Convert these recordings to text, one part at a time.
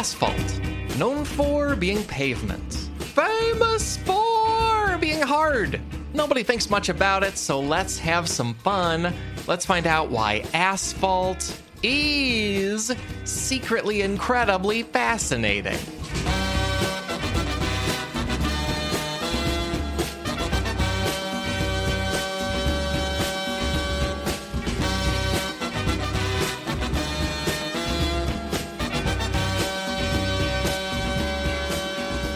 asphalt, known for being pavement, famous for being hard. Nobody thinks much about it, so let's have some fun. Let's find out why asphalt is secretly incredibly fascinating.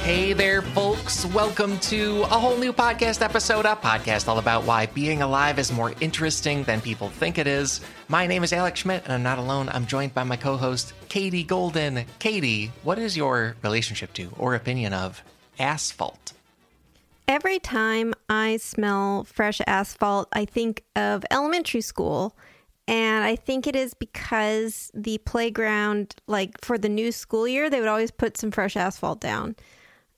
Hey there, folks. Welcome to a whole new podcast episode, a podcast all about why being alive is more interesting than people think it is. My name is Alex Schmidt, and I'm not alone. I'm joined by my co-host, Katie Goldin. Katie, what is your relationship to or opinion of asphalt? Every time I smell fresh asphalt, I think of elementary school. And I think it is because the playground, like for the new school year, they would always put some fresh asphalt down.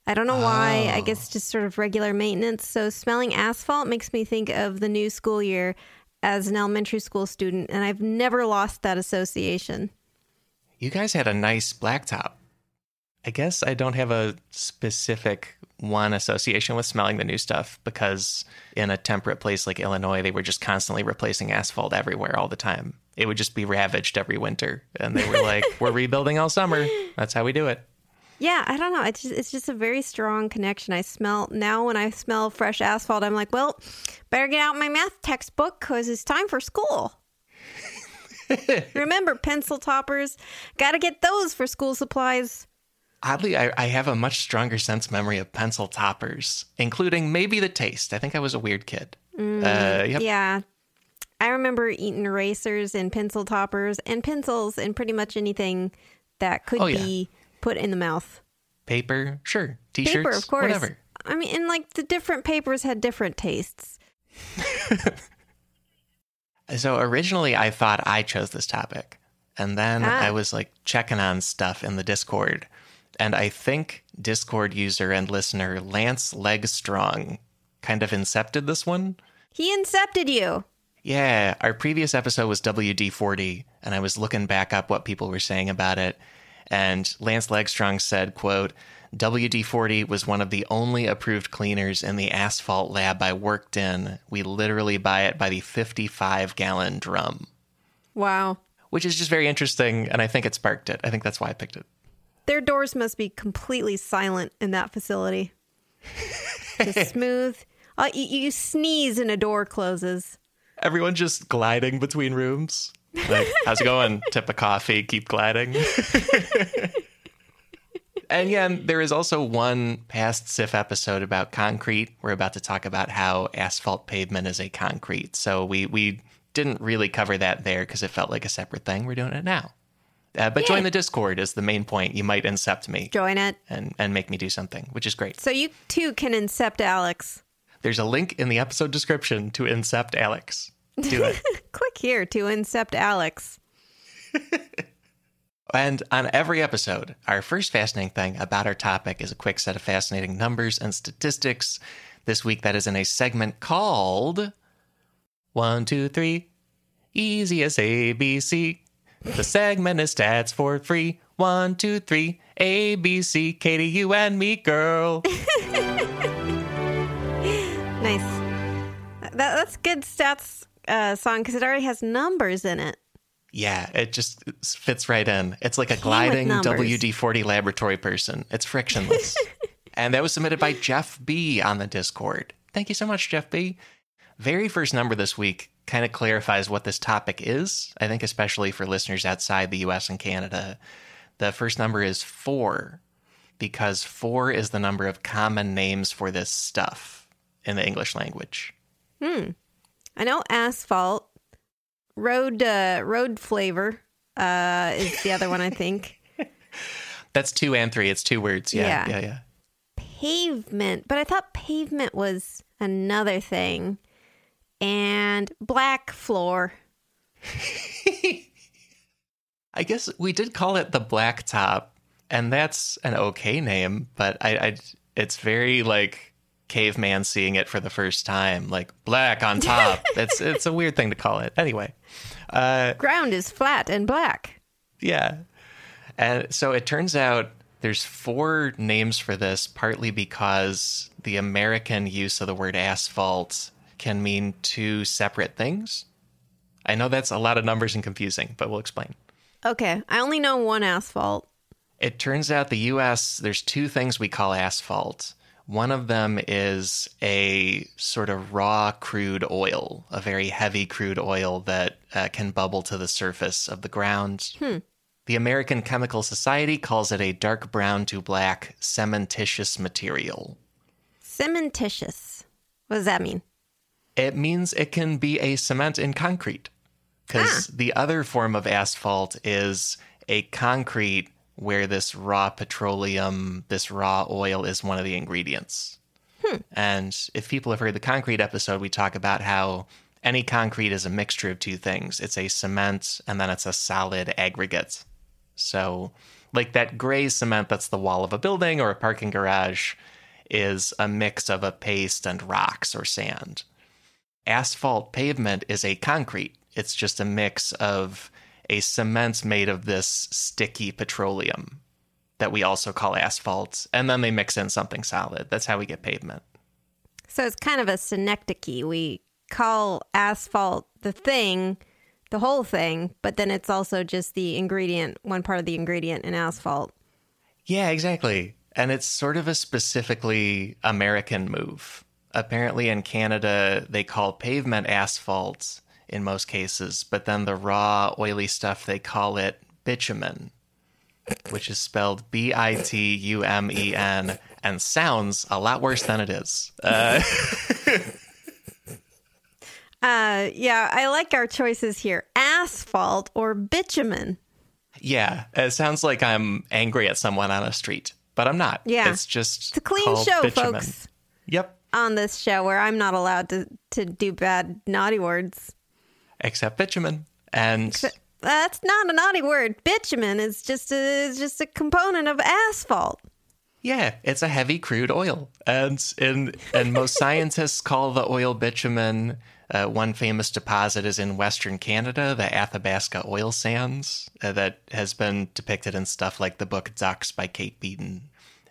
I don't know why. I guess just sort of regular maintenance. So smelling asphalt makes me think of the new school year as an elementary school student, and I've never lost that association. You guys had a nice blacktop. I guess I don't have a specific one association with smelling the new stuff because in a temperate place like Illinois, they were just constantly replacing asphalt everywhere all the time. It would just be ravaged every winter. And they were like, we're rebuilding all summer. That's how we do it. Yeah, I don't know. It's just a very strong connection. I smell now when I smell fresh asphalt, I'm like, well, better get out my math textbook because it's time for school. Remember pencil toppers? Got to get those for school supplies. Oddly, I have a much stronger sense memory of pencil toppers, including maybe the taste. I think I was a weird kid. Yep. Yeah. I remember eating erasers and pencil toppers and pencils and pretty much anything that could be... Yeah. Put in the mouth. Paper, sure. T-shirts, paper, of course. Whatever. I mean, and like the different papers had different tastes. So originally I thought I chose this topic. And then I was like checking on stuff in the Discord. And I think Discord user and listener Lance Legstrong kind of incepted this one. He incepted you. Yeah. Our previous episode was WD-40. And I was looking back up what people were saying about it. And Lance Legstrong said, quote, WD-40 was one of the only approved cleaners in the asphalt lab I worked in. We literally buy it by the 55-gallon drum. Wow. Which is just very interesting, and I think it sparked it. I think that's why I picked it. Their doors must be completely silent in that facility. Just smooth. You sneeze and a door closes. Everyone just gliding between rooms. Like, how's it going? Tip of coffee, keep gliding. And yeah, there is also one past SIF episode about concrete. We're about to talk about how asphalt pavement is a concrete. So we didn't really cover that there because it felt like a separate thing. We're doing it now. But join the Discord is the main point. You might incept me. Join it. And make me do something, which is great. So you too can incept Alex. There's a link in the episode description to incept Alex. Do it. Click here to incept Alex. And on every episode, our first fascinating thing about our topic is a quick set of fascinating numbers and statistics. This week, that is in a segment called 1, 2, 3, Easy as ABC. The segment is stats for free. 1, 2, 3, ABC. Katie, you and me, girl. Nice. That's good stats. Song because it already has numbers in it. Yeah, it just fits right in. It's like a gliding WD-40 laboratory person. It's frictionless. And that was submitted by Jeff B. on the Discord. Thank you so much, Jeff B. Very first number this week kind of clarifies what this topic is, I think, especially for listeners outside the U.S. and Canada. The first number is 4 because 4 is the number of common names for this stuff in the English language. I know asphalt, road flavor is the other one, I think. That's 2 and 3. It's 2 words. Yeah. Pavement. But I thought pavement was another thing. And black floor. I guess we did call it the blacktop, and that's an okay name, but I it's very like... caveman seeing it for the first time, like black on top. It's a weird thing to call it. Anyway, ground is flat and black. Yeah. And so it turns out there's four names for this, partly because the American use of the word asphalt can mean two separate things. I know that's a lot of numbers and confusing, but we'll explain. Okay. I only know one asphalt. It turns out the U.S., there's two things we call asphalt. One of them is a sort of raw crude oil, a very heavy crude oil that can bubble to the surface of the ground. The American Chemical Society calls it a dark brown to black cementitious material. Cementitious. What does that mean? It means it can be a cement in concrete, because the other form of asphalt is a concrete where this raw petroleum, this raw oil is one of the ingredients. And if people have heard the concrete episode, we talk about how any concrete is a mixture of two things. It's a cement and then it's a solid aggregate. So like that gray cement that's the wall of a building or a parking garage is a mix of a paste and rocks or sand. Asphalt pavement is a concrete. It's just a mix of a cement made of this sticky petroleum that we also call asphalt. And then they mix in something solid. That's how we get pavement. So it's kind of a synecdoche. We call asphalt the thing, the whole thing, but then it's also just the ingredient, one part of the ingredient in asphalt. Yeah, exactly. And it's sort of a specifically American move. Apparently in Canada, they call pavement asphalt in most cases, but then the raw, oily stuff, they call it bitumen, which is spelled bitumen and sounds a lot worse than it is. Yeah, I like our choices here. Asphalt or bitumen. Yeah, it sounds like I'm angry at someone on a street, but I'm not. Yeah. It's just it's a clean show, bitumen. Folks. Yep. On this show where I'm not allowed to do bad, naughty words. Except bitumen. And that's not a naughty word. Bitumen is just a component of asphalt. Yeah, it's a heavy crude oil. And most scientists call the oil bitumen. One famous deposit is in Western Canada, the Athabasca oil sands, that has been depicted in stuff like the book Ducks by Kate Beaton.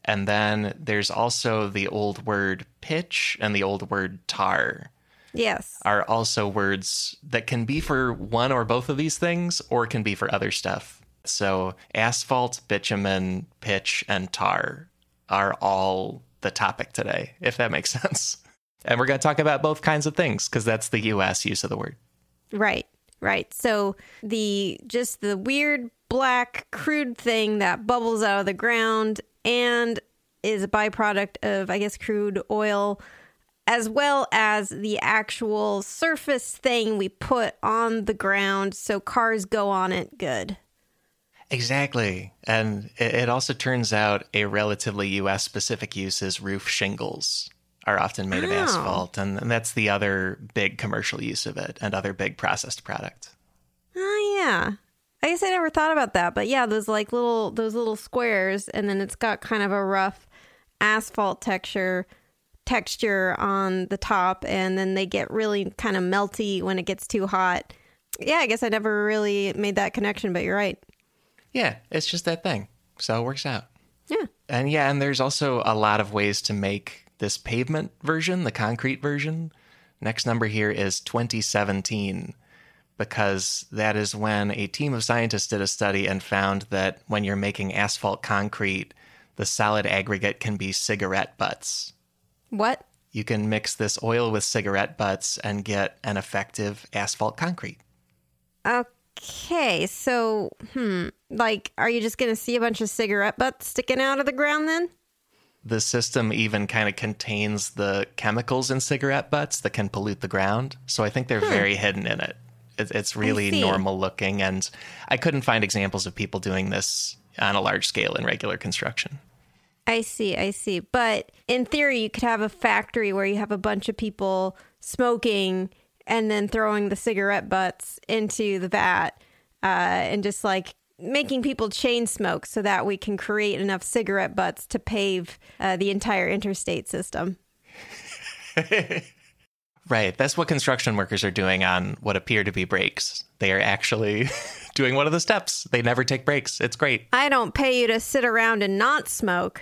And then there's also the old word pitch and the old word tar. Yes. Are also words that can be for one or both of these things or can be for other stuff. So asphalt, bitumen, pitch, and tar are all the topic today, if that makes sense. And we're going to talk about both kinds of things because that's the U.S. use of the word. Right, right. So the weird black crude thing that bubbles out of the ground and is a byproduct of, I guess, crude oil, as well as the actual surface thing we put on the ground so cars go on it good. Exactly. And it also turns out a relatively U.S.-specific use is roof shingles are often made of asphalt, and that's the other big commercial use of it and other big processed product. Oh, yeah. I guess I never thought about that, but yeah, those little squares, and then it's got kind of a rough asphalt texture on the top, and then they get really kind of melty when it gets too hot. Yeah, I guess I never really made that connection, but you're right. Yeah, it's just that thing. So it works out. Yeah. And yeah, and there's also a lot of ways to make this pavement version, the concrete version. Next number here is 2017, because that is when a team of scientists did a study and found that when you're making asphalt concrete, the solid aggregate can be cigarette butts. What? You can mix this oil with cigarette butts and get an effective asphalt concrete. Okay, so, are you just going to see a bunch of cigarette butts sticking out of the ground then? The system even kind of contains the chemicals in cigarette butts that can pollute the ground. So I think they're very hidden in it. It's really normal looking. And I couldn't find examples of people doing this on a large scale in regular construction. I see. But in theory, you could have a factory where you have a bunch of people smoking and then throwing the cigarette butts into the vat and just like making people chain smoke so that we can create enough cigarette butts to pave the entire interstate system. Right. That's what construction workers are doing on what appear to be breaks. They are actually doing one of the steps. They never take breaks. It's great. I don't pay you to sit around and not smoke.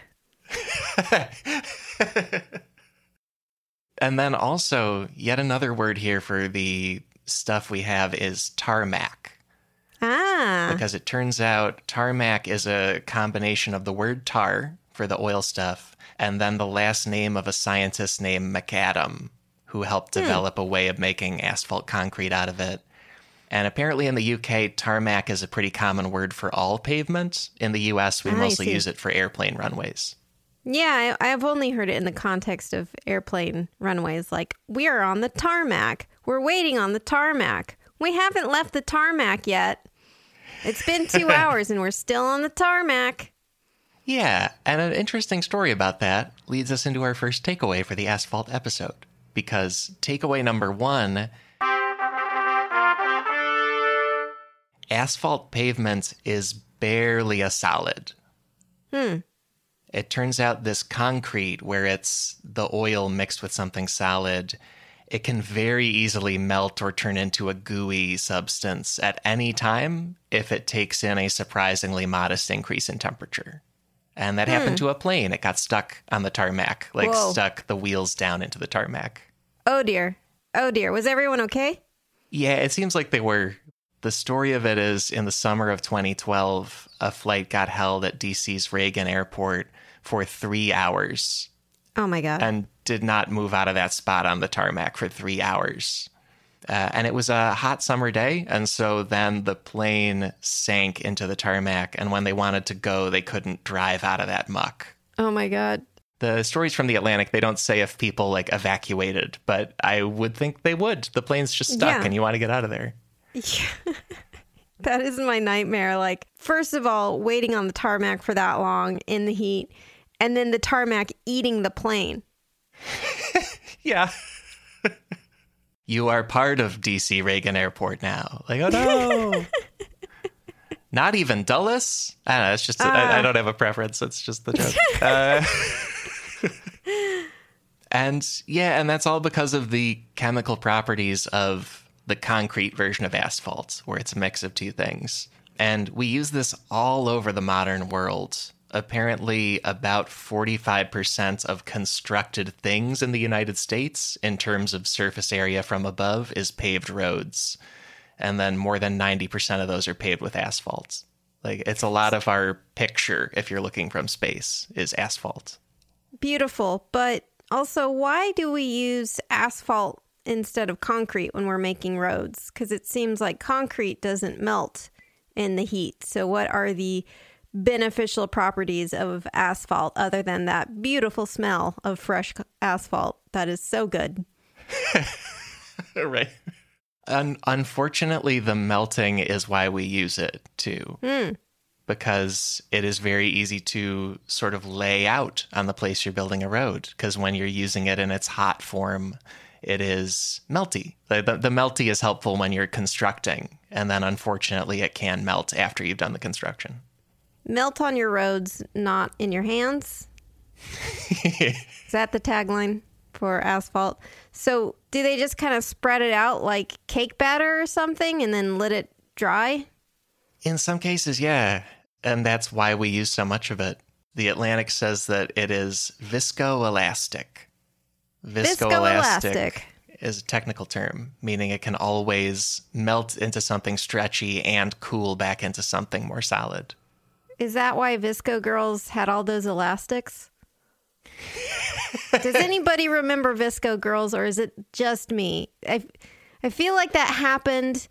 And then also, yet another word here for the stuff we have is tarmac. Ah. Because it turns out tarmac is a combination of the word tar for the oil stuff and then the last name of a scientist named McAdam, who helped develop a way of making asphalt concrete out of it. And apparently in the UK, tarmac is a pretty common word for all pavement. In the US, we mostly use it for airplane runways. Yeah, I've only heard it in the context of airplane runways. Like, we are on the tarmac. We're waiting on the tarmac. We haven't left the tarmac yet. It's been 2 hours and we're still on the tarmac. Yeah, and an interesting story about that leads us into our first takeaway for the asphalt episode. Because takeaway number one, asphalt pavement is barely a solid. It turns out this concrete, where it's the oil mixed with something solid, it can very easily melt or turn into a gooey substance at any time if it takes in a surprisingly modest increase in temperature. And that happened to a plane. It got stuck on the tarmac, like stuck the wheels down into the tarmac. Oh, dear. Oh, dear. Was everyone okay? Yeah, it seems like they were. The story of it is, in the summer of 2012, a flight got held at DC's Reagan Airport for 3 hours. Oh, my God. And did not move out of that spot on the tarmac for 3 hours. And it was a hot summer day. And so then the plane sank into the tarmac. And when they wanted to go, they couldn't drive out of that muck. Oh, my God. The stories from the Atlantic, they don't say if people like evacuated, but I would think they would. The plane's just stuck and you want to get out of there. Yeah. That is my nightmare. Like, first of all, waiting on the tarmac for that long in the heat, and then the tarmac eating the plane. Yeah. You are part of DC Reagan Airport now. Like, oh no. Not even Dulles? I don't know. It's just, I don't have a preference. It's just the joke. And that's all because of the chemical properties of the concrete version of asphalt, where it's a mix of two things. And we use this all over the modern world. Apparently, about 45% of constructed things in the United States, in terms of surface area from above, is paved roads. And then more than 90% of those are paved with asphalt. Like, it's a lot of our picture, if you're looking from space, is asphalt. Beautiful. But also, why do we use asphalt instead of concrete when we're making roads? Because it seems like concrete doesn't melt in the heat. So what are the beneficial properties of asphalt other than that beautiful smell of fresh asphalt that is so good? Right. Unfortunately, the melting is why we use it too, because it is very easy to sort of lay out on the place you're building a road, because when you're using it in its hot form, it is melty. The melty is helpful when you're constructing, and then unfortunately it can melt after you've done the construction. Melt on your roads, not in your hands. Is that the tagline for asphalt? So do they just kind of spread it out like cake batter or something and then let it dry? In some cases, yeah. And that's why we use so much of it. The Atlantic says that it is viscoelastic. Viscoelastic is a technical term, meaning it can always melt into something stretchy and cool back into something more solid. Is that why Visco Girls had all those elastics? Does anybody remember Visco Girls, or is it just me? I feel like that happened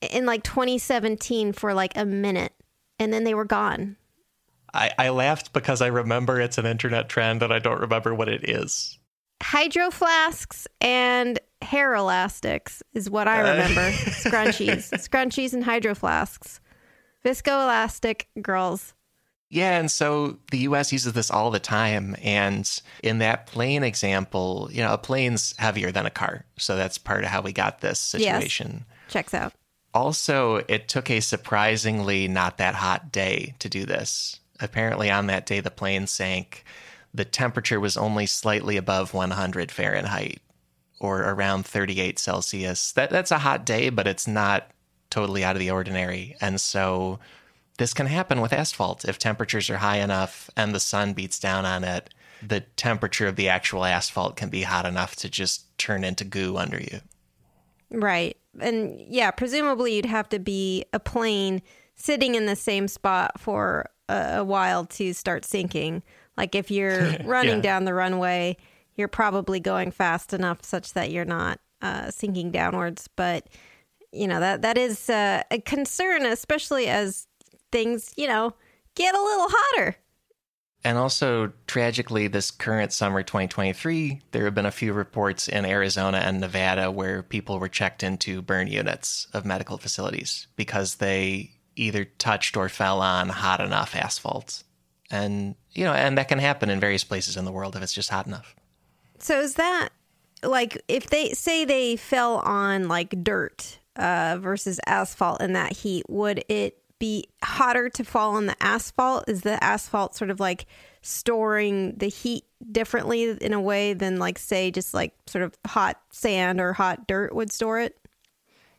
in like 2017 for like a minute, and then they were gone. I laughed because I remember it's an internet trend, and I don't remember what it is. Hydro flasks and hair elastics is what I remember. Scrunchies and hydro flasks. Viscoelastic girls. Yeah, and so the U.S. uses this all the time. And in that plane example, you know, a plane's heavier than a car. So that's part of how we got this situation. Yes. Checks out. Also, it took a surprisingly not that hot day to do this. Apparently on that day, the plane sank. The temperature was only slightly above 100 Fahrenheit, or around 38 Celsius. That's a hot day, but it's not totally out of the ordinary. And so this can happen with asphalt. If temperatures are high enough and the sun beats down on it, the temperature of the actual asphalt can be hot enough to just turn into goo under you. Right. And yeah, presumably you'd have to be a plane sitting in the same spot for a while to start sinking. Like if you're running down the runway, you're probably going fast enough such that you're not sinking downwards. But, you know, that is a concern, especially as things, you know, get a little hotter. And also, tragically, this current summer, 2023, there have been a few reports in Arizona and Nevada where people were checked into burn units of medical facilities because they either touched or fell on hot enough asphalt. And, you know, and that can happen in various places in the world if it's just hot enough. So is that, like, if they say they fell on, like, dirt versus asphalt in that heat, would it be hotter to fall on the asphalt? Is the asphalt sort of like storing the heat differently in a way than, like, say, just like sort of hot sand or hot dirt would store it?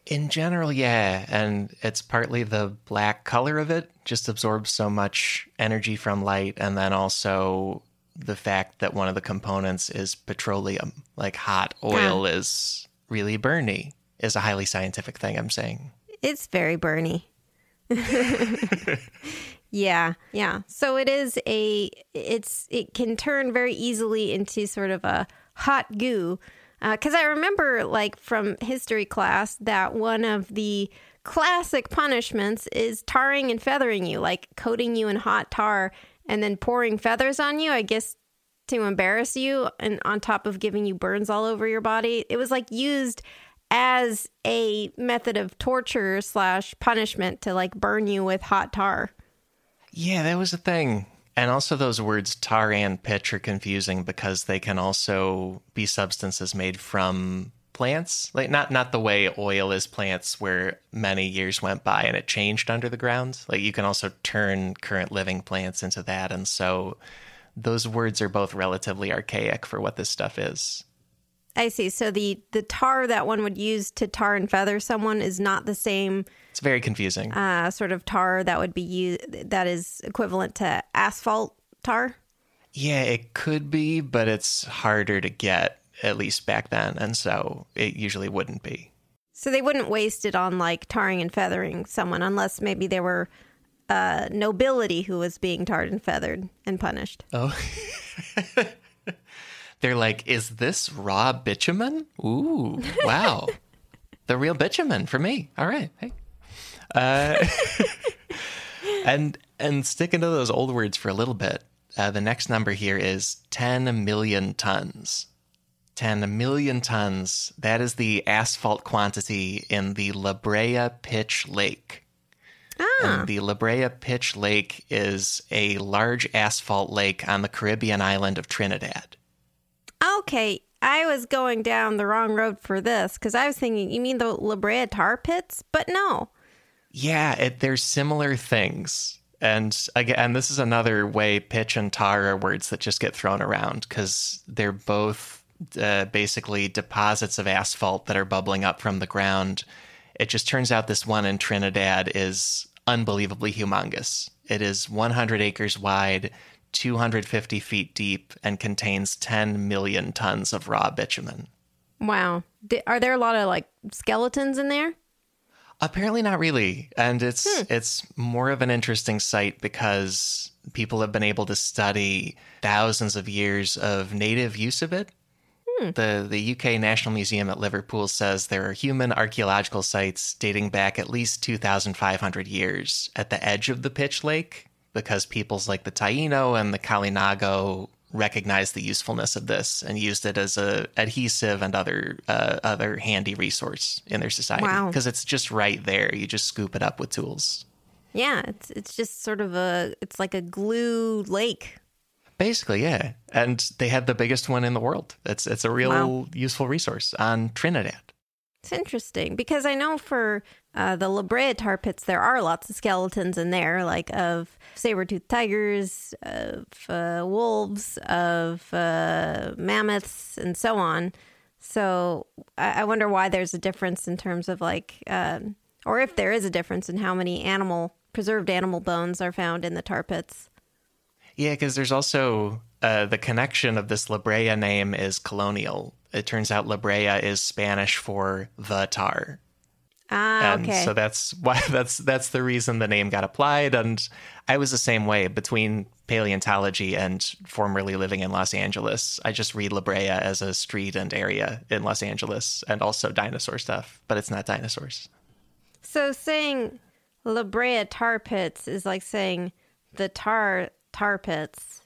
In general, yeah. And it's partly the black color of it just absorbs so much energy from light. And then also the fact that one of the components is petroleum, like hot oil is really burny, is a highly scientific thing I'm saying. It's very burny. Yeah. So it is it can turn very easily into sort of a hot goo. Because I remember, like, from history class that one of the classic punishments is tarring and feathering you, like coating you in hot tar and then pouring feathers on you, I guess, to embarrass you, and on top of giving you burns all over your body. It was, like, used as a method of torture / punishment to, like, burn you with hot tar. Yeah, that was a thing. And also those words tar and pitch are confusing because they can also be substances made from plants. Like not the way oil is plants where many years went by and it changed under the ground. Like you can also turn current living plants into that. And so those words are both relatively archaic for what this stuff is. I see. So the tar that one would use to tar and feather someone is not the same. It's very confusing. Sort of tar that would be used that is equivalent to asphalt tar? Yeah, it could be, but it's harder to get, at least back then. And so it usually wouldn't be. So they wouldn't waste it on, like, tarring and feathering someone unless maybe they were nobility who was being tarred and feathered and punished. Oh, they're like, is this raw bitumen? Ooh, wow. The real bitumen for me. All right. Hey. And sticking to those old words for a little bit, the next number here is 10 million tons. 10 million tons. That is the asphalt quantity in the La Brea Pitch Lake. And the La Brea Pitch Lake is a large asphalt lake on the Caribbean island of Trinidad. Okay, I was going down the wrong road for this because I was thinking, you mean the La Brea Tar Pits? But no. Yeah, they're similar things. And again, this is another way pitch and tar are words that just get thrown around because they're both basically deposits of asphalt that are bubbling up from the ground. It just turns out this one in Trinidad is unbelievably humongous. It is 100 acres wide, 250 feet deep, and contains 10 million tons of raw bitumen. Wow. Are there a lot of, like, skeletons in there? Apparently not really. And it's more of an interesting site because people have been able to study thousands of years of native use of it. The UK National Museum at Liverpool says there are human archaeological sites dating back at least 2,500 years at the edge of the pitch lake, because peoples like the Taino and the Kalinago recognized the usefulness of this and used it as a adhesive and other handy resource in their society. Because it's just right there. You just scoop it up with tools. Yeah, it's just sort of it's like a glue lake. Basically, yeah. And they had the biggest one in the world. It's a real useful resource on Trinidad. It's interesting because I know for the La Brea Tar Pits, there are lots of skeletons in there, like of saber-toothed tigers, of wolves, of mammoths, and so on. So I wonder why there's a difference in terms of like, or if there is a difference in how many preserved animal bones are found in the tar pits. Yeah, because there's also the connection of this La Brea name is colonial. It turns out La Brea is Spanish for the tar. Ah, and okay. So that's why that's the reason the name got applied. And I was the same way between paleontology and formerly living in Los Angeles. I just read La Brea as a street and area in Los Angeles, and also dinosaur stuff, but it's not dinosaurs. So saying La Brea Tar Pits is like saying the tar pits.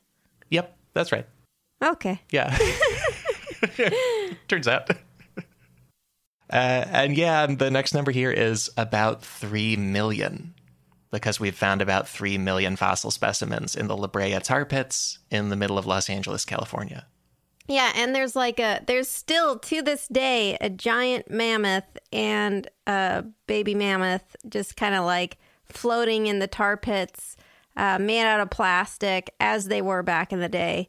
Yep, that's right. Okay. Yeah. Turns out. And yeah, the next number here is about 3 million, because we've found about 3 million fossil specimens in the La Brea Tar Pits in the middle of Los Angeles, California. Yeah, and there's still to this day a giant mammoth and a baby mammoth just kind of like floating in the tar pits, made out of plastic, as they were back in the day.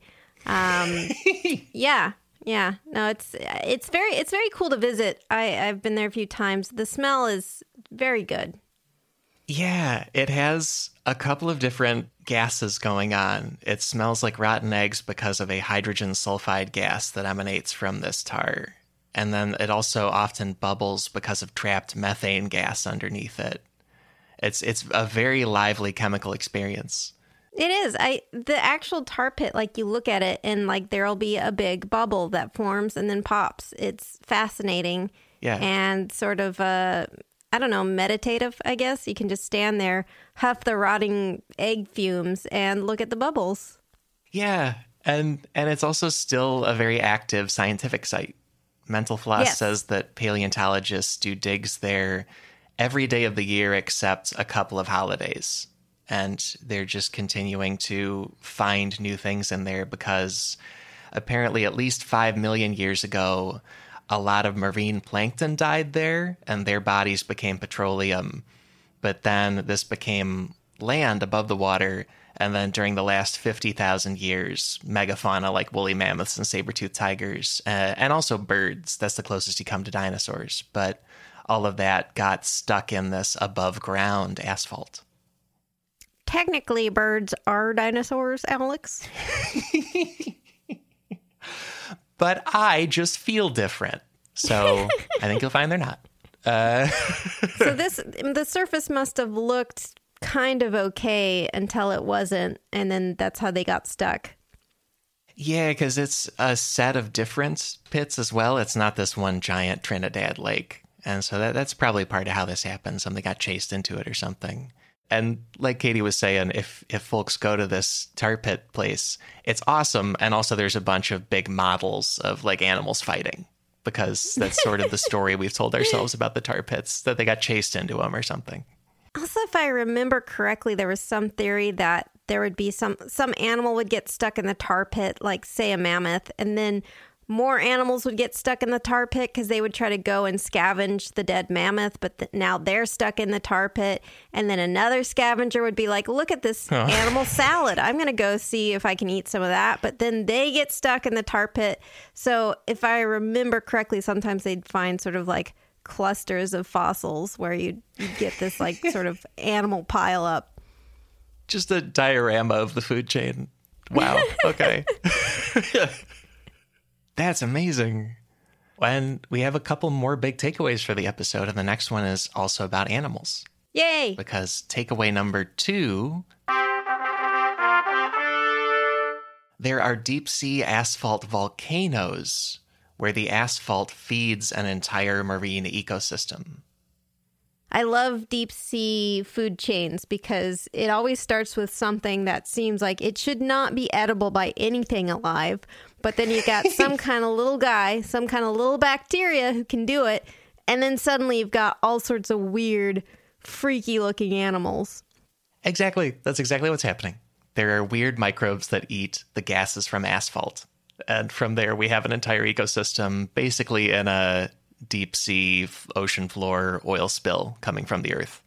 Yeah. Yeah, no, it's very cool to visit. I've been there a few times. The smell is very good. Yeah, it has a couple of different gases going on. It smells like rotten eggs because of a hydrogen sulfide gas that emanates from this tar. And then it also often bubbles because of trapped methane gas underneath it. It's a very lively chemical experience. It is. The actual tar pit, like you look at it and like there'll be a big bubble that forms and then pops. It's fascinating. Yeah. And sort of, I don't know, meditative, I guess. You can just stand there, huff the rotting egg fumes and look at the bubbles. Yeah. And it's also still a very active scientific site. Mental Floss says that paleontologists do digs there every day of the year except a couple of holidays. And they're just continuing to find new things in there because apparently at least 5 million years ago, a lot of marine plankton died there and their bodies became petroleum. But then this became land above the water. And then during the last 50,000 years, megafauna like woolly mammoths and saber-toothed tigers and also birds. That's the closest you come to dinosaurs. But all of that got stuck in this above ground asphalt. Technically, birds are dinosaurs, Alex. But I just feel different. So I think you'll find they're not. So the surface must have looked kind of okay until it wasn't. And then that's how they got stuck. Yeah, because it's a set of different pits as well. It's not this one giant Trinidad lake. And so that's probably part of how this happened. Something got chased into it or something. And like Katie was saying, if folks go to this tar pit place, it's awesome. And also there's a bunch of big models of like animals fighting, because that's sort of the story we've told ourselves about the tar pits, that they got chased into them or something. Also, if I remember correctly, there was some theory that there would be some animal would get stuck in the tar pit, like say a mammoth, and then more animals would get stuck in the tar pit because they would try to go and scavenge the dead mammoth, but now they're stuck in the tar pit. And then another scavenger would be like, look at this animal salad. I'm going to go see if I can eat some of that. But then they get stuck in the tar pit. So if I remember correctly, sometimes they'd find sort of like clusters of fossils where you'd get this like sort of animal pile up. Just a diorama of the food chain. Wow. Okay. That's amazing. And we have a couple more big takeaways for the episode, and the next one is also about animals. Yay! Because takeaway number 2, there are deep-sea asphalt volcanoes where the asphalt feeds an entire marine ecosystem. I love deep-sea food chains because it always starts with something that seems like it should not be edible by anything alive, but then you got some kind of little guy, some kind of little bacteria who can do it, and then suddenly you've got all sorts of weird, freaky-looking animals. Exactly. That's exactly what's happening. There are weird microbes that eat the gases from asphalt, and from there we have an entire ecosystem basically in a deep sea, ocean floor oil spill coming from the earth.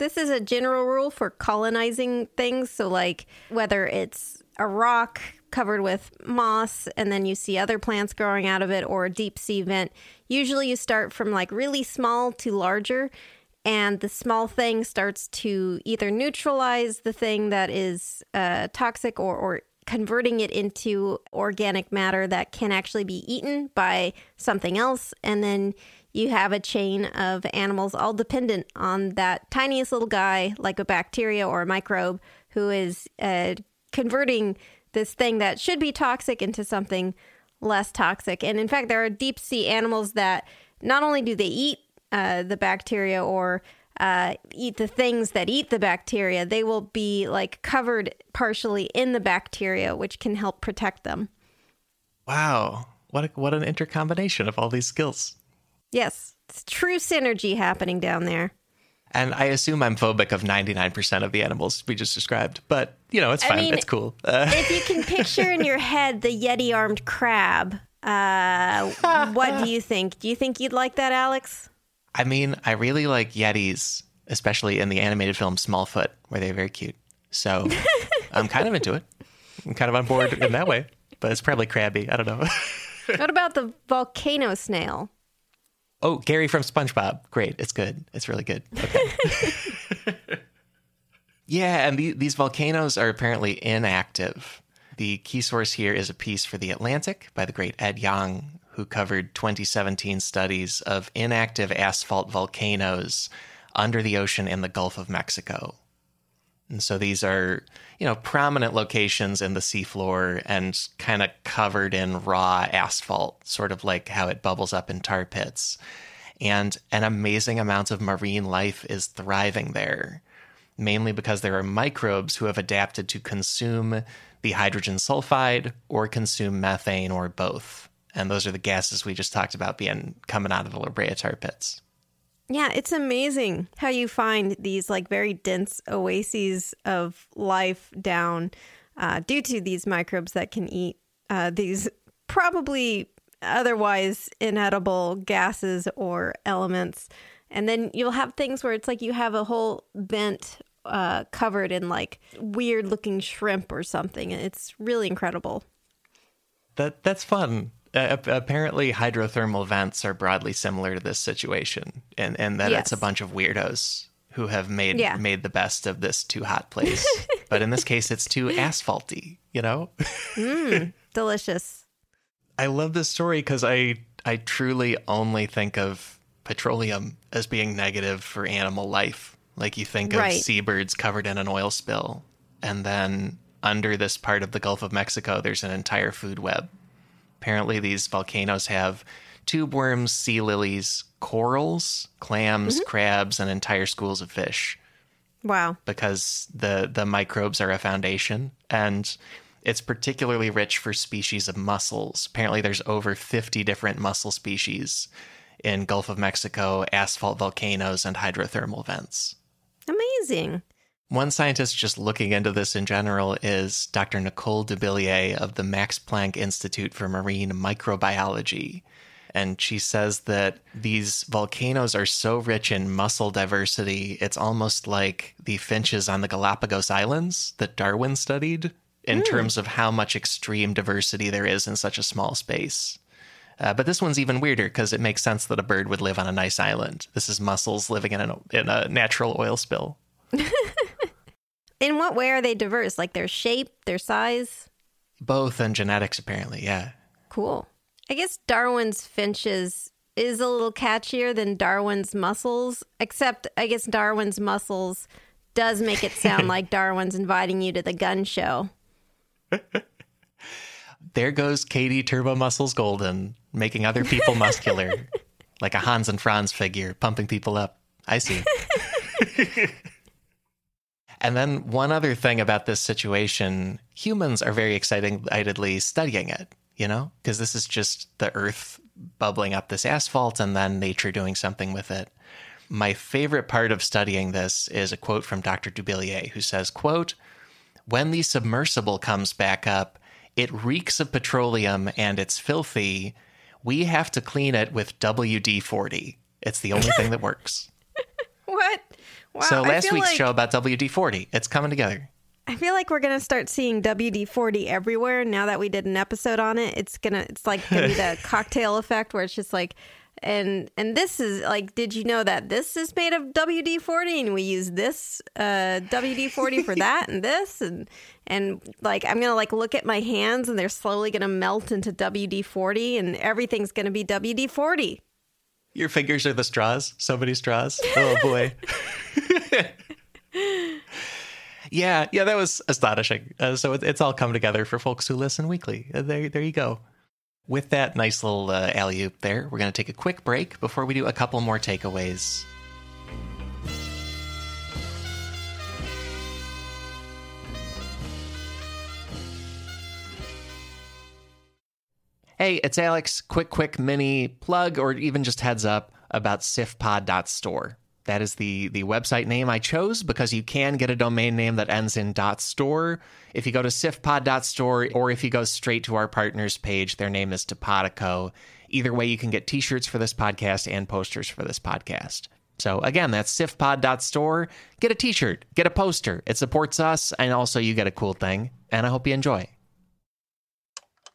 This is a general rule for colonizing things. So like whether it's a rock covered with moss and then you see other plants growing out of it, or a deep sea vent, usually you start from like really small to larger, and the small thing starts to either neutralize the thing that is toxic or converting it into organic matter that can actually be eaten by something else. And then you have a chain of animals all dependent on that tiniest little guy, like a bacteria or a microbe, who is converting this thing that should be toxic into something less toxic. And in fact, there are deep sea animals that not only do they eat the bacteria or eat the things that eat the bacteria, they will be like covered partially in the bacteria, which can help protect them. Wow. What an intercombination of all these skills. Yes. It's true synergy happening down there. And I assume I'm phobic of 99% of the animals we just described, but, you know, it's fine. It's cool. If you can picture in your head the Yeti-armed crab, what do you think? Do you think you'd like that, Alex? I mean, I really like Yetis, especially in the animated film Smallfoot, where they're very cute. So I'm kind of into it. I'm kind of on board in that way, but it's probably crabby. I don't know. What about the volcano snail? Oh, Gary from SpongeBob. Great. It's good. It's really good. Okay. Yeah, and these volcanoes are apparently inactive. The key source here is a piece for The Atlantic by the great Ed Yong, who covered 2017 studies of inactive asphalt volcanoes under the ocean in the Gulf of Mexico. And so these are, you know, prominent locations in the seafloor and kind of covered in raw asphalt, sort of like how it bubbles up in tar pits. And an amazing amount of marine life is thriving there, mainly because there are microbes who have adapted to consume the hydrogen sulfide or consume methane or both. And those are the gases we just talked about being coming out of the La Brea Tar Pits. Yeah, it's amazing how you find these like very dense oases of life down due to these microbes that can eat these probably otherwise inedible gases or elements. And then you'll have things where it's like you have a whole vent covered in like weird looking shrimp or something. It's really incredible. That's fun. Apparently hydrothermal vents are broadly similar to this situation, and that yes. It's a bunch of weirdos who have made the best of this too hot place. But in this case, it's too asphalty, you know? Delicious. I love this story because I truly only think of petroleum as being negative for animal life. Like you think of seabirds covered in an oil spill, and then under this part of the Gulf of Mexico, there's an entire food web. Apparently, these volcanoes have tube worms, sea lilies, corals, clams, crabs, and entire schools of fish. Wow. Because the microbes are a foundation, and it's particularly rich for species of mussels. Apparently, there's over 50 different mussel species in Gulf of Mexico, asphalt volcanoes, and hydrothermal vents. Amazing. One scientist just looking into this in general is Dr. Nicole Dubilier of the Max Planck Institute for Marine Microbiology. And she says that these volcanoes are so rich in mussel diversity, it's almost like the finches on the Galapagos Islands that Darwin studied in terms of how much extreme diversity there is in such a small space. But this one's even weirder because it makes sense that a bird would live on a nice island. This is mussels living in a natural oil spill. In what way are they diverse? Like their shape, their size? Both, and genetics, apparently, yeah. Cool. I guess Darwin's finches is a little catchier than Darwin's mussels, except I guess Darwin's mussels does make it sound like Darwin's inviting you to the gun show. There goes Katie Turbo Muscles Golden, making other people muscular, like a Hans and Franz figure, pumping people up. I see. And then one other thing about this situation, humans are very excitedly studying it, you know, because this is just the earth bubbling up this asphalt and then nature doing something with it. My favorite part of studying this is a quote from Dr. Dubilier, who says, quote, "When the submersible comes back up, it reeks of petroleum and it's filthy. We have to clean it with WD-40. It's the only thing that works." What? Wow, so last week's show about WD-40, it's coming together. I feel like we're going to start seeing WD-40 everywhere now that we did an episode on it. It's like going to be the cocktail effect where it's just like, and this is like, did you know that this is made of WD-40 and we use this WD-40 for that and this and like I'm going to like look at my hands and they're slowly going to melt into WD-40 and everything's going to be WD-40. Your fingers are the straws, so many straws. Oh boy. Yeah, that was astonishing. So it's all come together for folks who listen weekly. There you go. With that nice little alley-oop there, we're going to take a quick break before we do a couple more takeaways. Hey, it's Alex. Quick mini plug or even just heads up about sifpod.store. That is the website name I chose because you can get a domain name that ends in .store. If you go to sifpod.store or if you go straight to our partners page, their name is Topodico. Either way, you can get t-shirts for this podcast and posters for this podcast. So again, that's sifpod.store. Get a t-shirt, get a poster. It supports us and also you get a cool thing. And I hope you enjoy.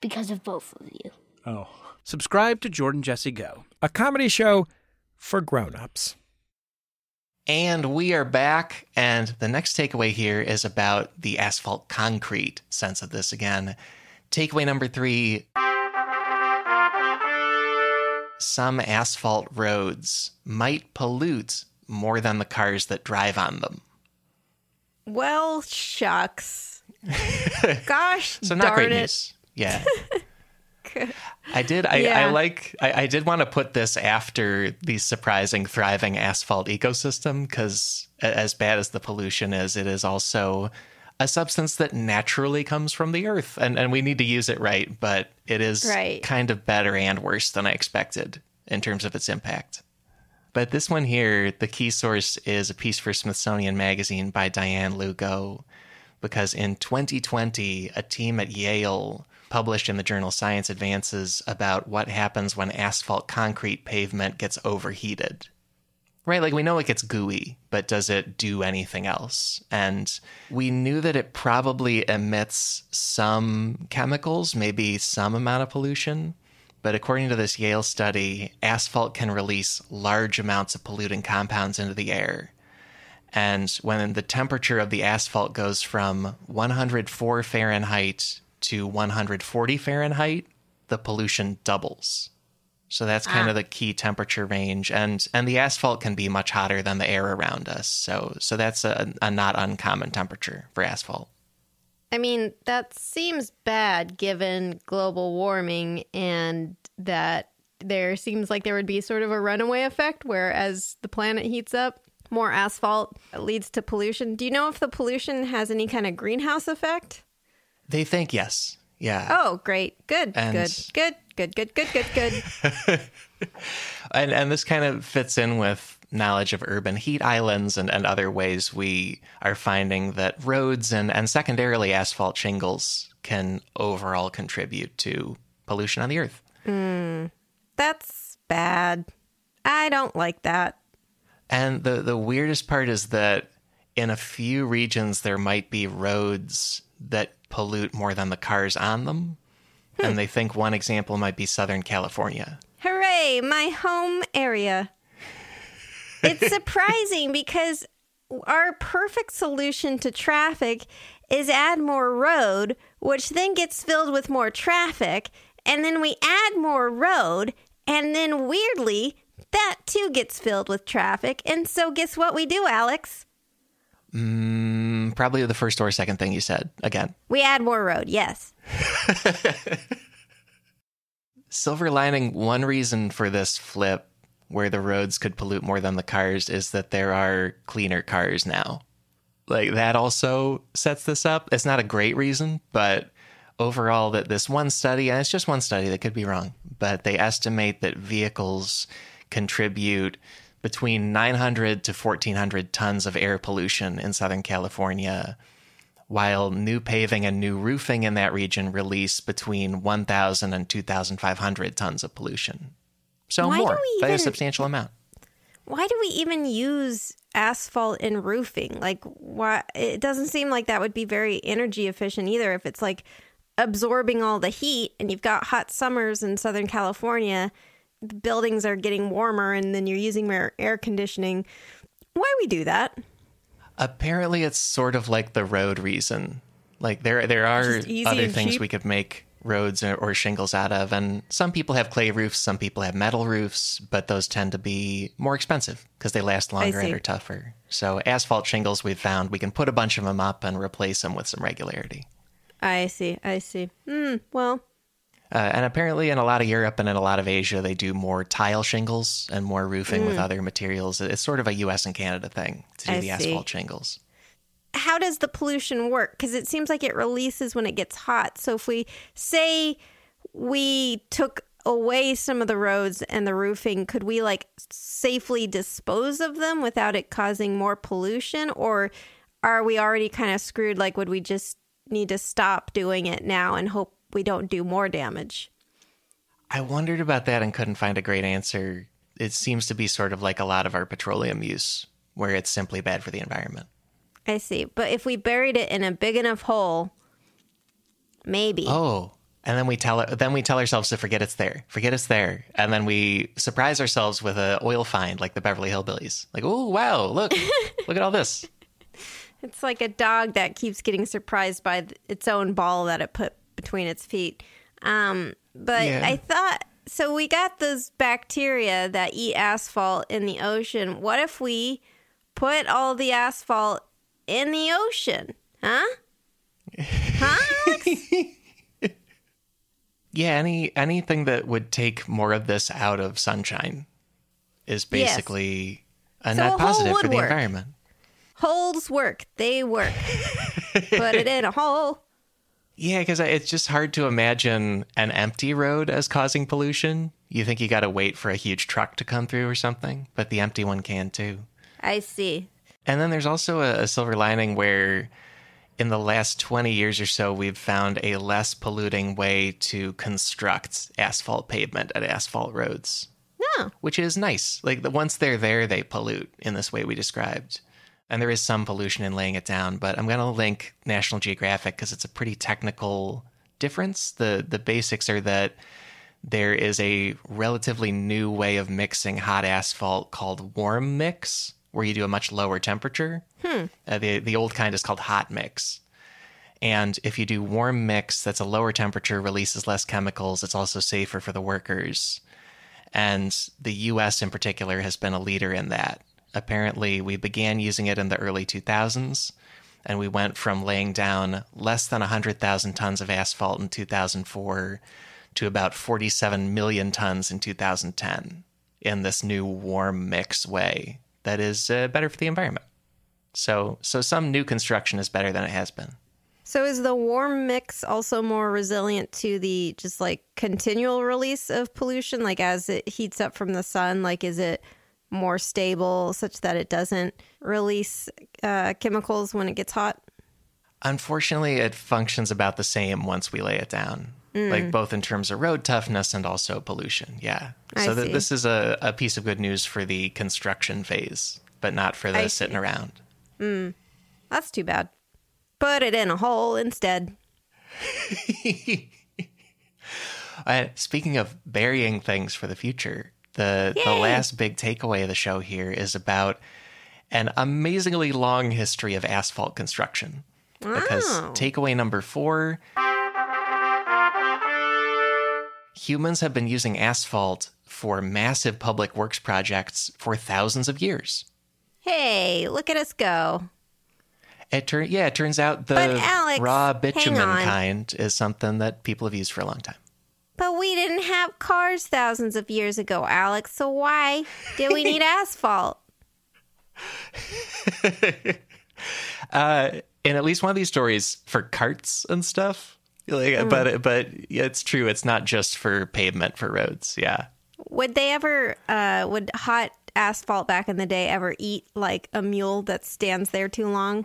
Because of both of you. Oh. Subscribe to Jordan Jesse Go, a comedy show for grown-ups. And we are back, and the next takeaway here is about the asphalt concrete sense of this again. Takeaway number 3. Some asphalt roads might pollute more than the cars that drive on them. Well, shucks. Gosh, so not great news. Yeah. I did want to put this after the surprising thriving asphalt ecosystem because as bad as the pollution is, it is also a substance that naturally comes from the earth, and we need to use it right, but it is kind of better and worse than I expected in terms of its impact. But this one here, the key source is a piece for Smithsonian Magazine by Diane Lugo, because in 2020, a team at Yale published in the journal Science Advances about what happens when asphalt concrete pavement gets overheated. Right, like we know it gets gooey, but does it do anything else? And we knew that it probably emits some chemicals, maybe some amount of pollution. But according to this Yale study, asphalt can release large amounts of polluting compounds into the air. And when the temperature of the asphalt goes from 104 Fahrenheit to 140 Fahrenheit, the pollution doubles. So that's kind of the key temperature range. And the asphalt can be much hotter than the air around us. So that's a not uncommon temperature for asphalt. I mean, that seems bad given global warming and that there seems like there would be sort of a runaway effect where as the planet heats up, more asphalt leads to pollution. Do you know if the pollution has any kind of greenhouse effect? They think yes. Yeah. Oh, great. Good. And this kind of fits in with knowledge of urban heat islands and other ways we are finding that roads and secondarily asphalt shingles can overall contribute to pollution on the earth. That's bad. I don't like that. And the weirdest part is that in a few regions, there might be roads that pollute more than the cars on them. And they think one example might be Southern California. Hooray, my home area. It's surprising because our perfect solution to traffic is add more road, which then gets filled with more traffic. And then we add more road. And then weirdly, that too gets filled with traffic. And so guess what we do, Alex? Probably the first or second thing you said again. We add more road, yes. Silver lining, one reason for this flip where the roads could pollute more than the cars is that there are cleaner cars now. Like that also sets this up. It's not a great reason, but overall that this one study, and it's just one study that could be wrong, but they estimate that vehicles contribute between 900 to 1,400 tons of air pollution in Southern California, while new paving and new roofing in that region release between 1,000 and 2,500 tons of pollution. So more, that is a substantial amount. Why do we even use asphalt in roofing? Like, why? It doesn't seem like that would be very energy efficient either if it's like absorbing all the heat and you've got hot summers in Southern California. The buildings are getting warmer and then you're using more air conditioning. Why we do that? Apparently it's sort of like the road reason. Like there are other things we could make roads or shingles out of. And some people have clay roofs, some people have metal roofs, but those tend to be more expensive because they last longer and are tougher. So asphalt shingles we've found, we can put a bunch of them up and replace them with some regularity. I see. Well... and apparently in a lot of Europe and in a lot of Asia, they do more tile shingles and more roofing with other materials. It's sort of a U.S. and Canada thing to do asphalt shingles. How does the pollution work? Because it seems like it releases when it gets hot. So if we say we took away some of the roads and the roofing, could we like safely dispose of them without it causing more pollution? Or are we already kind of screwed? Like, would we just need to stop doing it now and hope we don't do more damage? I wondered about that and couldn't find a great answer. It seems to be sort of like a lot of our petroleum use, where it's simply bad for the environment. I see. But if we buried it in a big enough hole, maybe. Oh, and then we tell ourselves to forget it's there. And then we surprise ourselves with an oil find like the Beverly Hillbillies. Like, oh, wow, look at all this. It's like a dog that keeps getting surprised by its own ball that it put between its feet. I thought, so we got those bacteria that eat asphalt in the ocean. What if we put all the asphalt in the ocean? Huh, Alex? Yeah, anything that would take more of this out of sunshine is basically a net positive for the environment. Holes work. They work. Put it in a hole. Yeah, because it's just hard to imagine an empty road as causing pollution. You think you got to wait for a huge truck to come through or something, but the empty one can too. I see. And then there's also a silver lining where in the last 20 years or so, we've found a less polluting way to construct asphalt pavement at asphalt roads. No. Which is nice. Like once they're there, they pollute in this way we described. And there is some pollution in laying it down, but I'm going to link National Geographic because it's a pretty technical difference. The basics are that there is a relatively new way of mixing hot asphalt called warm mix, where you do a much lower temperature. The old kind is called hot mix. And if you do warm mix, that's a lower temperature, releases less chemicals. It's also safer for the workers. And the U.S. in particular has been a leader in that. Apparently, we began using it in the early 2000s, and we went from laying down less than 100,000 tons of asphalt in 2004 to about 47 million tons in 2010 in this new warm mix way that is better for the environment. So some new construction is better than it has been. So is the warm mix also more resilient to the just like continual release of pollution? Like as it heats up from the sun, like is it more stable such that it doesn't release chemicals when it gets hot? Unfortunately, it functions about the same once we lay it down, like both in terms of road toughness and also pollution. Yeah. So this is a piece of good news for the construction phase but not for the sitting around. Mm, that's too bad. Put it in a hole instead. Speaking of burying things for the future, the last big takeaway of the show here is about an amazingly long history of asphalt construction. Wow. Because takeaway number 4, humans have been using asphalt for massive public works projects for thousands of years. Hey, look at us go. It turns out the raw bitumen kind is something that people have used for a long time. But we didn't have cars thousands of years ago, Alex, so why did we need asphalt? In at least one of these stories, for carts and stuff, but it's true. It's not just for pavement, for roads, yeah. Would they ever, would hot asphalt back in the day ever eat, like, a mule that stands there too long?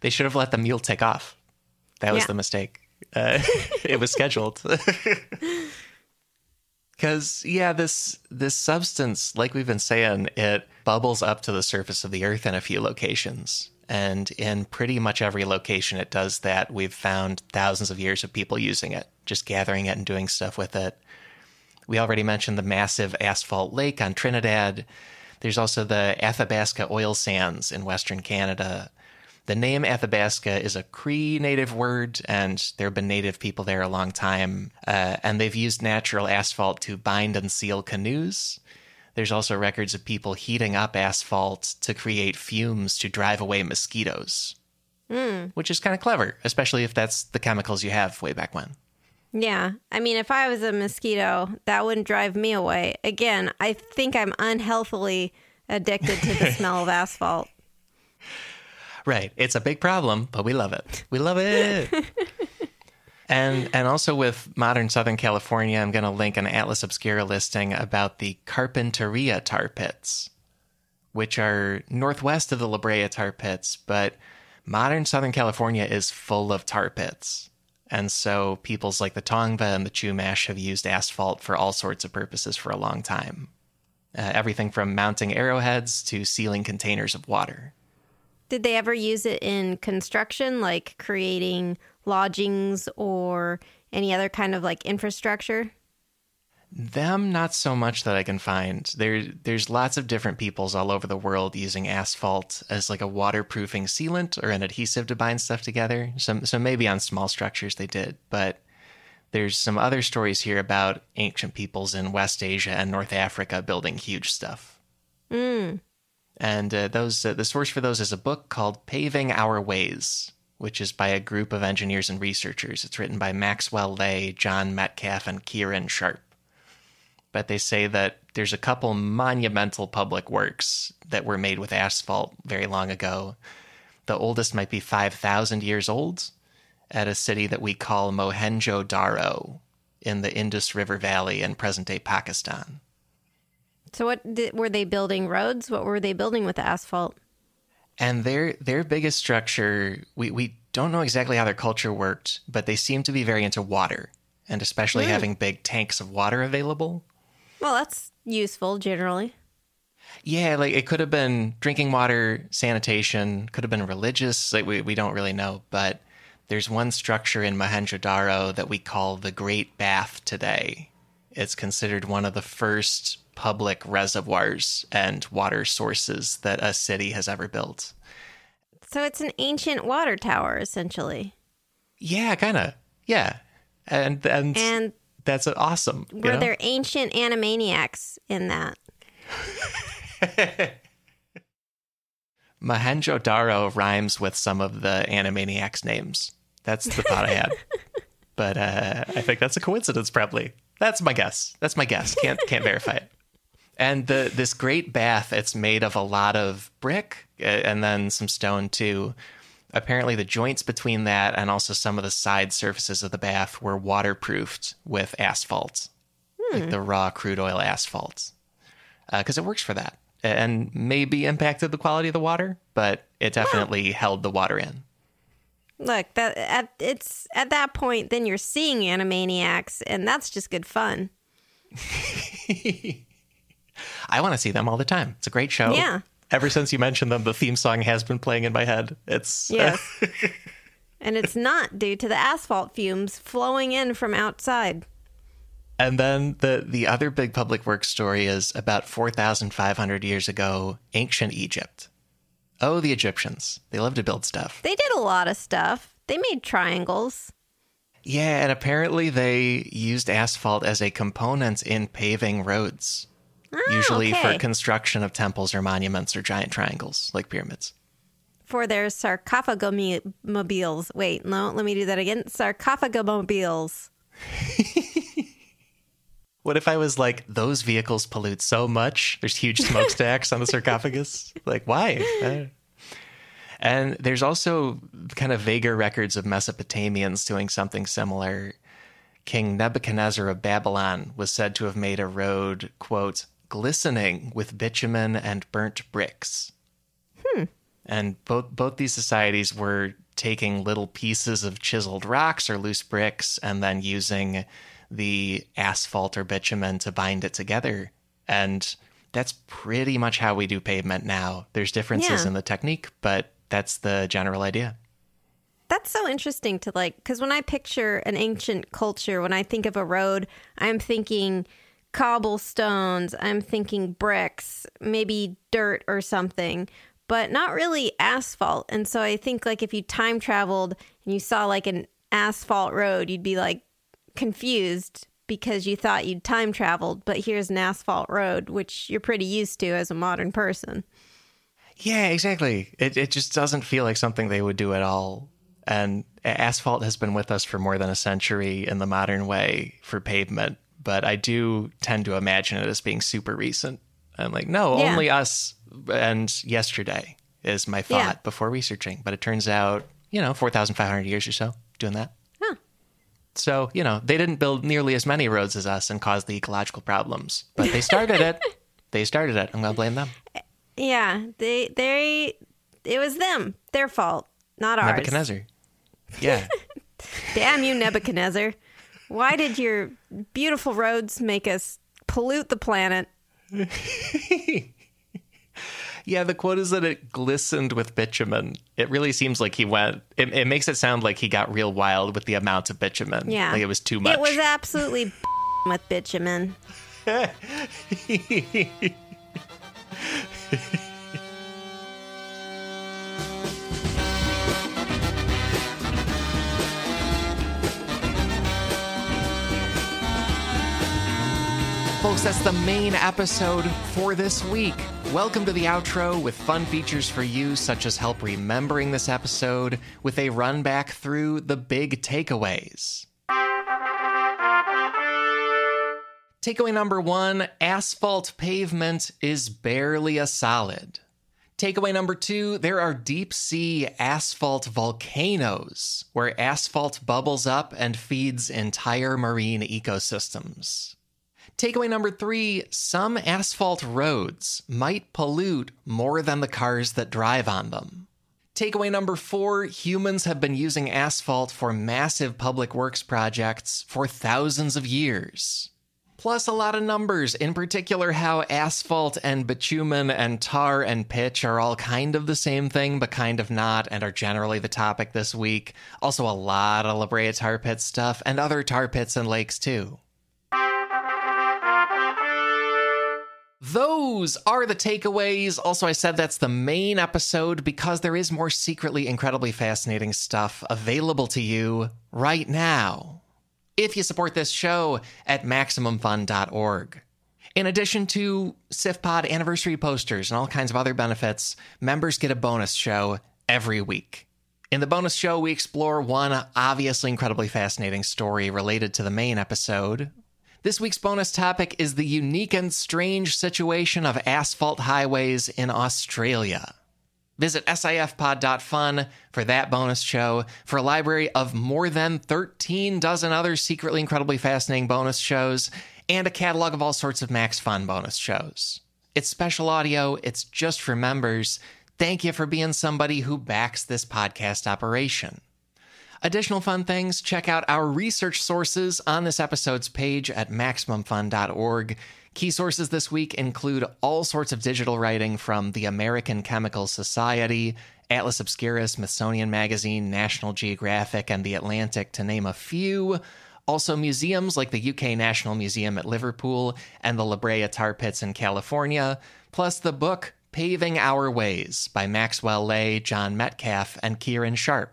They should have let the mule take off. That was the mistake. It was scheduled. Because, this substance, like we've been saying, it bubbles up to the surface of the Earth in a few locations. And in pretty much every location it does that, we've found thousands of years of people using it, just gathering it and doing stuff with it. We already mentioned the massive asphalt lake on Trinidad. There's also the Athabasca oil sands in Western Canada. The name Athabasca is a Cree native word, and there have been native people there a long time. And they've used natural asphalt to bind and seal canoes. There's also records of people heating up asphalt to create fumes to drive away mosquitoes, which is kind of clever, especially if that's the chemicals you have way back when. Yeah. I mean, if I was a mosquito, that wouldn't drive me away. Again, I think I'm unhealthily addicted to the smell of asphalt. Right. It's a big problem, but we love it. We love it. And also with modern Southern California, I'm going to link an Atlas Obscura listing about the Carpinteria Tar Pits, which are northwest of the La Brea Tar Pits, but modern Southern California is full of tar pits. And so peoples like the Tongva and the Chumash have used asphalt for all sorts of purposes for a long time. Everything from mounting arrowheads to sealing containers of water. Did they ever use it in construction, like creating lodgings or any other kind of like infrastructure? Them, not so much that I can find. There's lots of different peoples all over the world using asphalt as like a waterproofing sealant or an adhesive to bind stuff together. So maybe on small structures they did, but there's some other stories here about ancient peoples in West Asia and North Africa building huge stuff. Mm. And the source for those is a book called Paving Our Ways, which is by a group of engineers and researchers. It's written by Maxwell Lay, John Metcalf, and Kieran Sharp. But they say that there's a couple monumental public works that were made with asphalt very long ago. The oldest might be 5,000 years old at a city that we call Mohenjo-Daro in the Indus River Valley in present-day Pakistan. So were they building roads? What were they building with asphalt? And their biggest structure, we don't know exactly how their culture worked, but they seem to be very into water, and especially having big tanks of water available. Well, that's useful, generally. Yeah, like it could have been drinking water, sanitation, could have been religious. Like we don't really know, but there's one structure in Mohenjo-Daro that we call the Great Bath today. It's considered one of the first public reservoirs and water sources that a city has ever built. So it's an ancient water tower, essentially. Yeah, kind of. Yeah. And that's awesome. Were there ancient animaniacs in that? Mohenjo-Daro rhymes with some of the animaniacs' names. That's the thought I had. But I think that's a coincidence, probably. That's my guess. Can't verify it. And this great bath, it's made of a lot of brick and then some stone, too. Apparently the joints between that and also some of the side surfaces of the bath were waterproofed with asphalt, like the raw crude oil asphalt, because it works for that and maybe impacted the quality of the water, but it definitely held the water in. Look, it's at that point, then you're seeing animaniacs, and that's just good fun. I want to see them all the time. It's a great show. Yeah. Ever since you mentioned them, the theme song has been playing in my head. It's yes. And it's not due to the asphalt fumes flowing in from outside. And then the other big public works story is about 4,500 years ago, ancient Egypt. Oh, the Egyptians. They love to build stuff. They did a lot of stuff. They made triangles. Yeah, and apparently they used asphalt as a component in paving roads. Oh, usually okay. for construction of temples or monuments or giant triangles like pyramids. For their sarcophagomobiles. Wait, no, let me do that again. Sarcophagomobiles. What if I was like, those vehicles pollute so much? There's huge smokestacks on the sarcophagus. Like, why? And there's also kind of vaguer records of Mesopotamians doing something similar. King Nebuchadnezzar of Babylon was said to have made a road, quote, glistening with bitumen and burnt bricks. And both these societies were taking little pieces of chiseled rocks or loose bricks and then using the asphalt or bitumen to bind it together. And that's pretty much how we do pavement now. There's differences in the technique, but that's the general idea. That's so interesting to like, because when I picture an ancient culture, when I think of a road, I'm thinking cobblestones, I'm thinking bricks, maybe dirt or something, but not really asphalt. And so I think like if you time traveled and you saw like an asphalt road, you'd be like confused because you thought you'd time traveled, but here's an asphalt road, which you're pretty used to as a modern person. Yeah, exactly. It just doesn't feel like something they would do at all. And asphalt has been with us for more than a century in the modern way for pavement. But I do tend to imagine it as being super recent. I'm like, no, only us and yesterday is my thought before researching. But it turns out, 4,500 years or so doing that. Huh. So, they didn't build nearly as many roads as us and cause the ecological problems. But they started it. They started it. I'm going to blame them. Yeah. It was them. Their fault. Not ours. Nebuchadnezzar. Yeah. Damn you, Nebuchadnezzar. Why did your beautiful roads make us pollute the planet? Yeah, the quote is that it glistened with bitumen. It really seems like he went... It makes it sound like he got real wild with the amount of bitumen. Yeah. Like it was too much. It was absolutely with bitumen. Folks, that's the main episode for this week. Welcome to the outro with fun features for you, such as help remembering this episode with a run back through the big takeaways. Takeaway number 1, asphalt pavement is barely a solid. Takeaway number 2, there are deep sea asphalt volcanoes where asphalt bubbles up and feeds entire marine ecosystems. Takeaway number 3, some asphalt roads might pollute more than the cars that drive on them. Takeaway number 4, humans have been using asphalt for massive public works projects for thousands of years. Plus a lot of numbers, in particular how asphalt and bitumen and tar and pitch are all kind of the same thing but kind of not and are generally the topic this week. Also a lot of La Brea Tar Pits stuff and other tar pits and lakes too. Those are the takeaways. Also, I said that's the main episode because there is more secretly incredibly fascinating stuff available to you right now if you support this show at MaximumFun.org. In addition to SIF Pod anniversary posters and all kinds of other benefits, members get a bonus show every week. In the bonus show, we explore one obviously incredibly fascinating story related to the main episode. This week's bonus topic is the unique and strange situation of asphalt highways in Australia. Visit sifpod.fun for that bonus show, for a library of more than 13 dozen other secretly incredibly fascinating bonus shows, and a catalog of all sorts of Max Fun bonus shows. It's special audio, it's just for members. Thank you for being somebody who backs this podcast operation. Additional fun things, check out our research sources on this episode's page at MaximumFun.org. Key sources this week include all sorts of digital writing from the American Chemical Society, Atlas Obscura, Smithsonian Magazine, National Geographic, and The Atlantic, to name a few. Also museums like the UK National Museum at Liverpool and the La Brea Tar Pits in California, plus the book Paving Our Ways by Maxwell Lay, John Metcalf, and Kieran Sharp.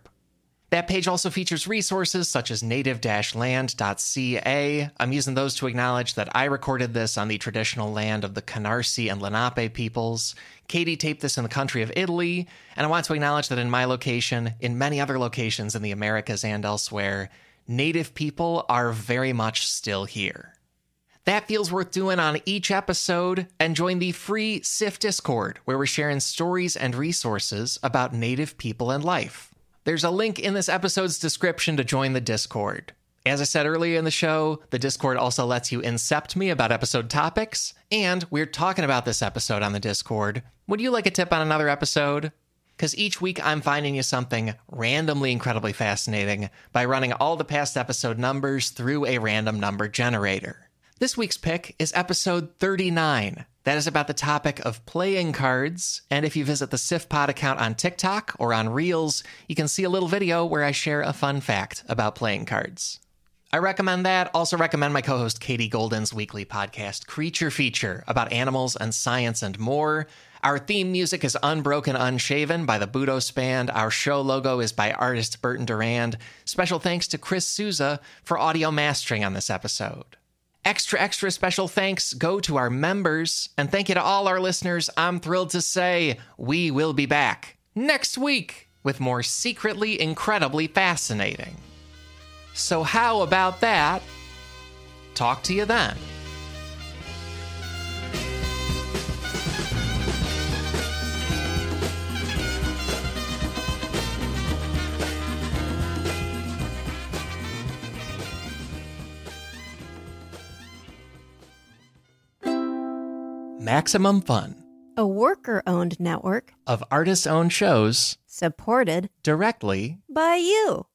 That page also features resources such as native-land.ca. I'm using those to acknowledge that I recorded this on the traditional land of the Canarsie and Lenape peoples. Katie taped this in the country of Italy, and I want to acknowledge that in my location, in many other locations in the Americas and elsewhere, Native people are very much still here. That feels worth doing on each episode, and join the free SIF Discord, where we're sharing stories and resources about Native people and life. There's a link in this episode's description to join the Discord. As I said earlier in the show, the Discord also lets you incept me about episode topics, and we're talking about this episode on the Discord. Would you like a tip on another episode? Because each week I'm finding you something randomly incredibly fascinating by running all the past episode numbers through a random number generator. This week's pick is episode 39. That is about the topic of playing cards, and if you visit the SIF Pod account on TikTok or on Reels, you can see a little video where I share a fun fact about playing cards. I recommend that. Also recommend my co-host Katie Goldin's weekly podcast, Creature Feature, about animals and science and more. Our theme music is Unbroken Unshaven by the Budos Band. Our show logo is by artist Burton Durand. Special thanks to Chris Souza for audio mastering on this episode. Extra, extra special thanks go to our members, and thank you to all our listeners. I'm thrilled to say we will be back next week with more secretly incredibly fascinating. So how about that? Talk to you then. Maximum Fun, a worker-owned network of artist-owned shows supported directly by you.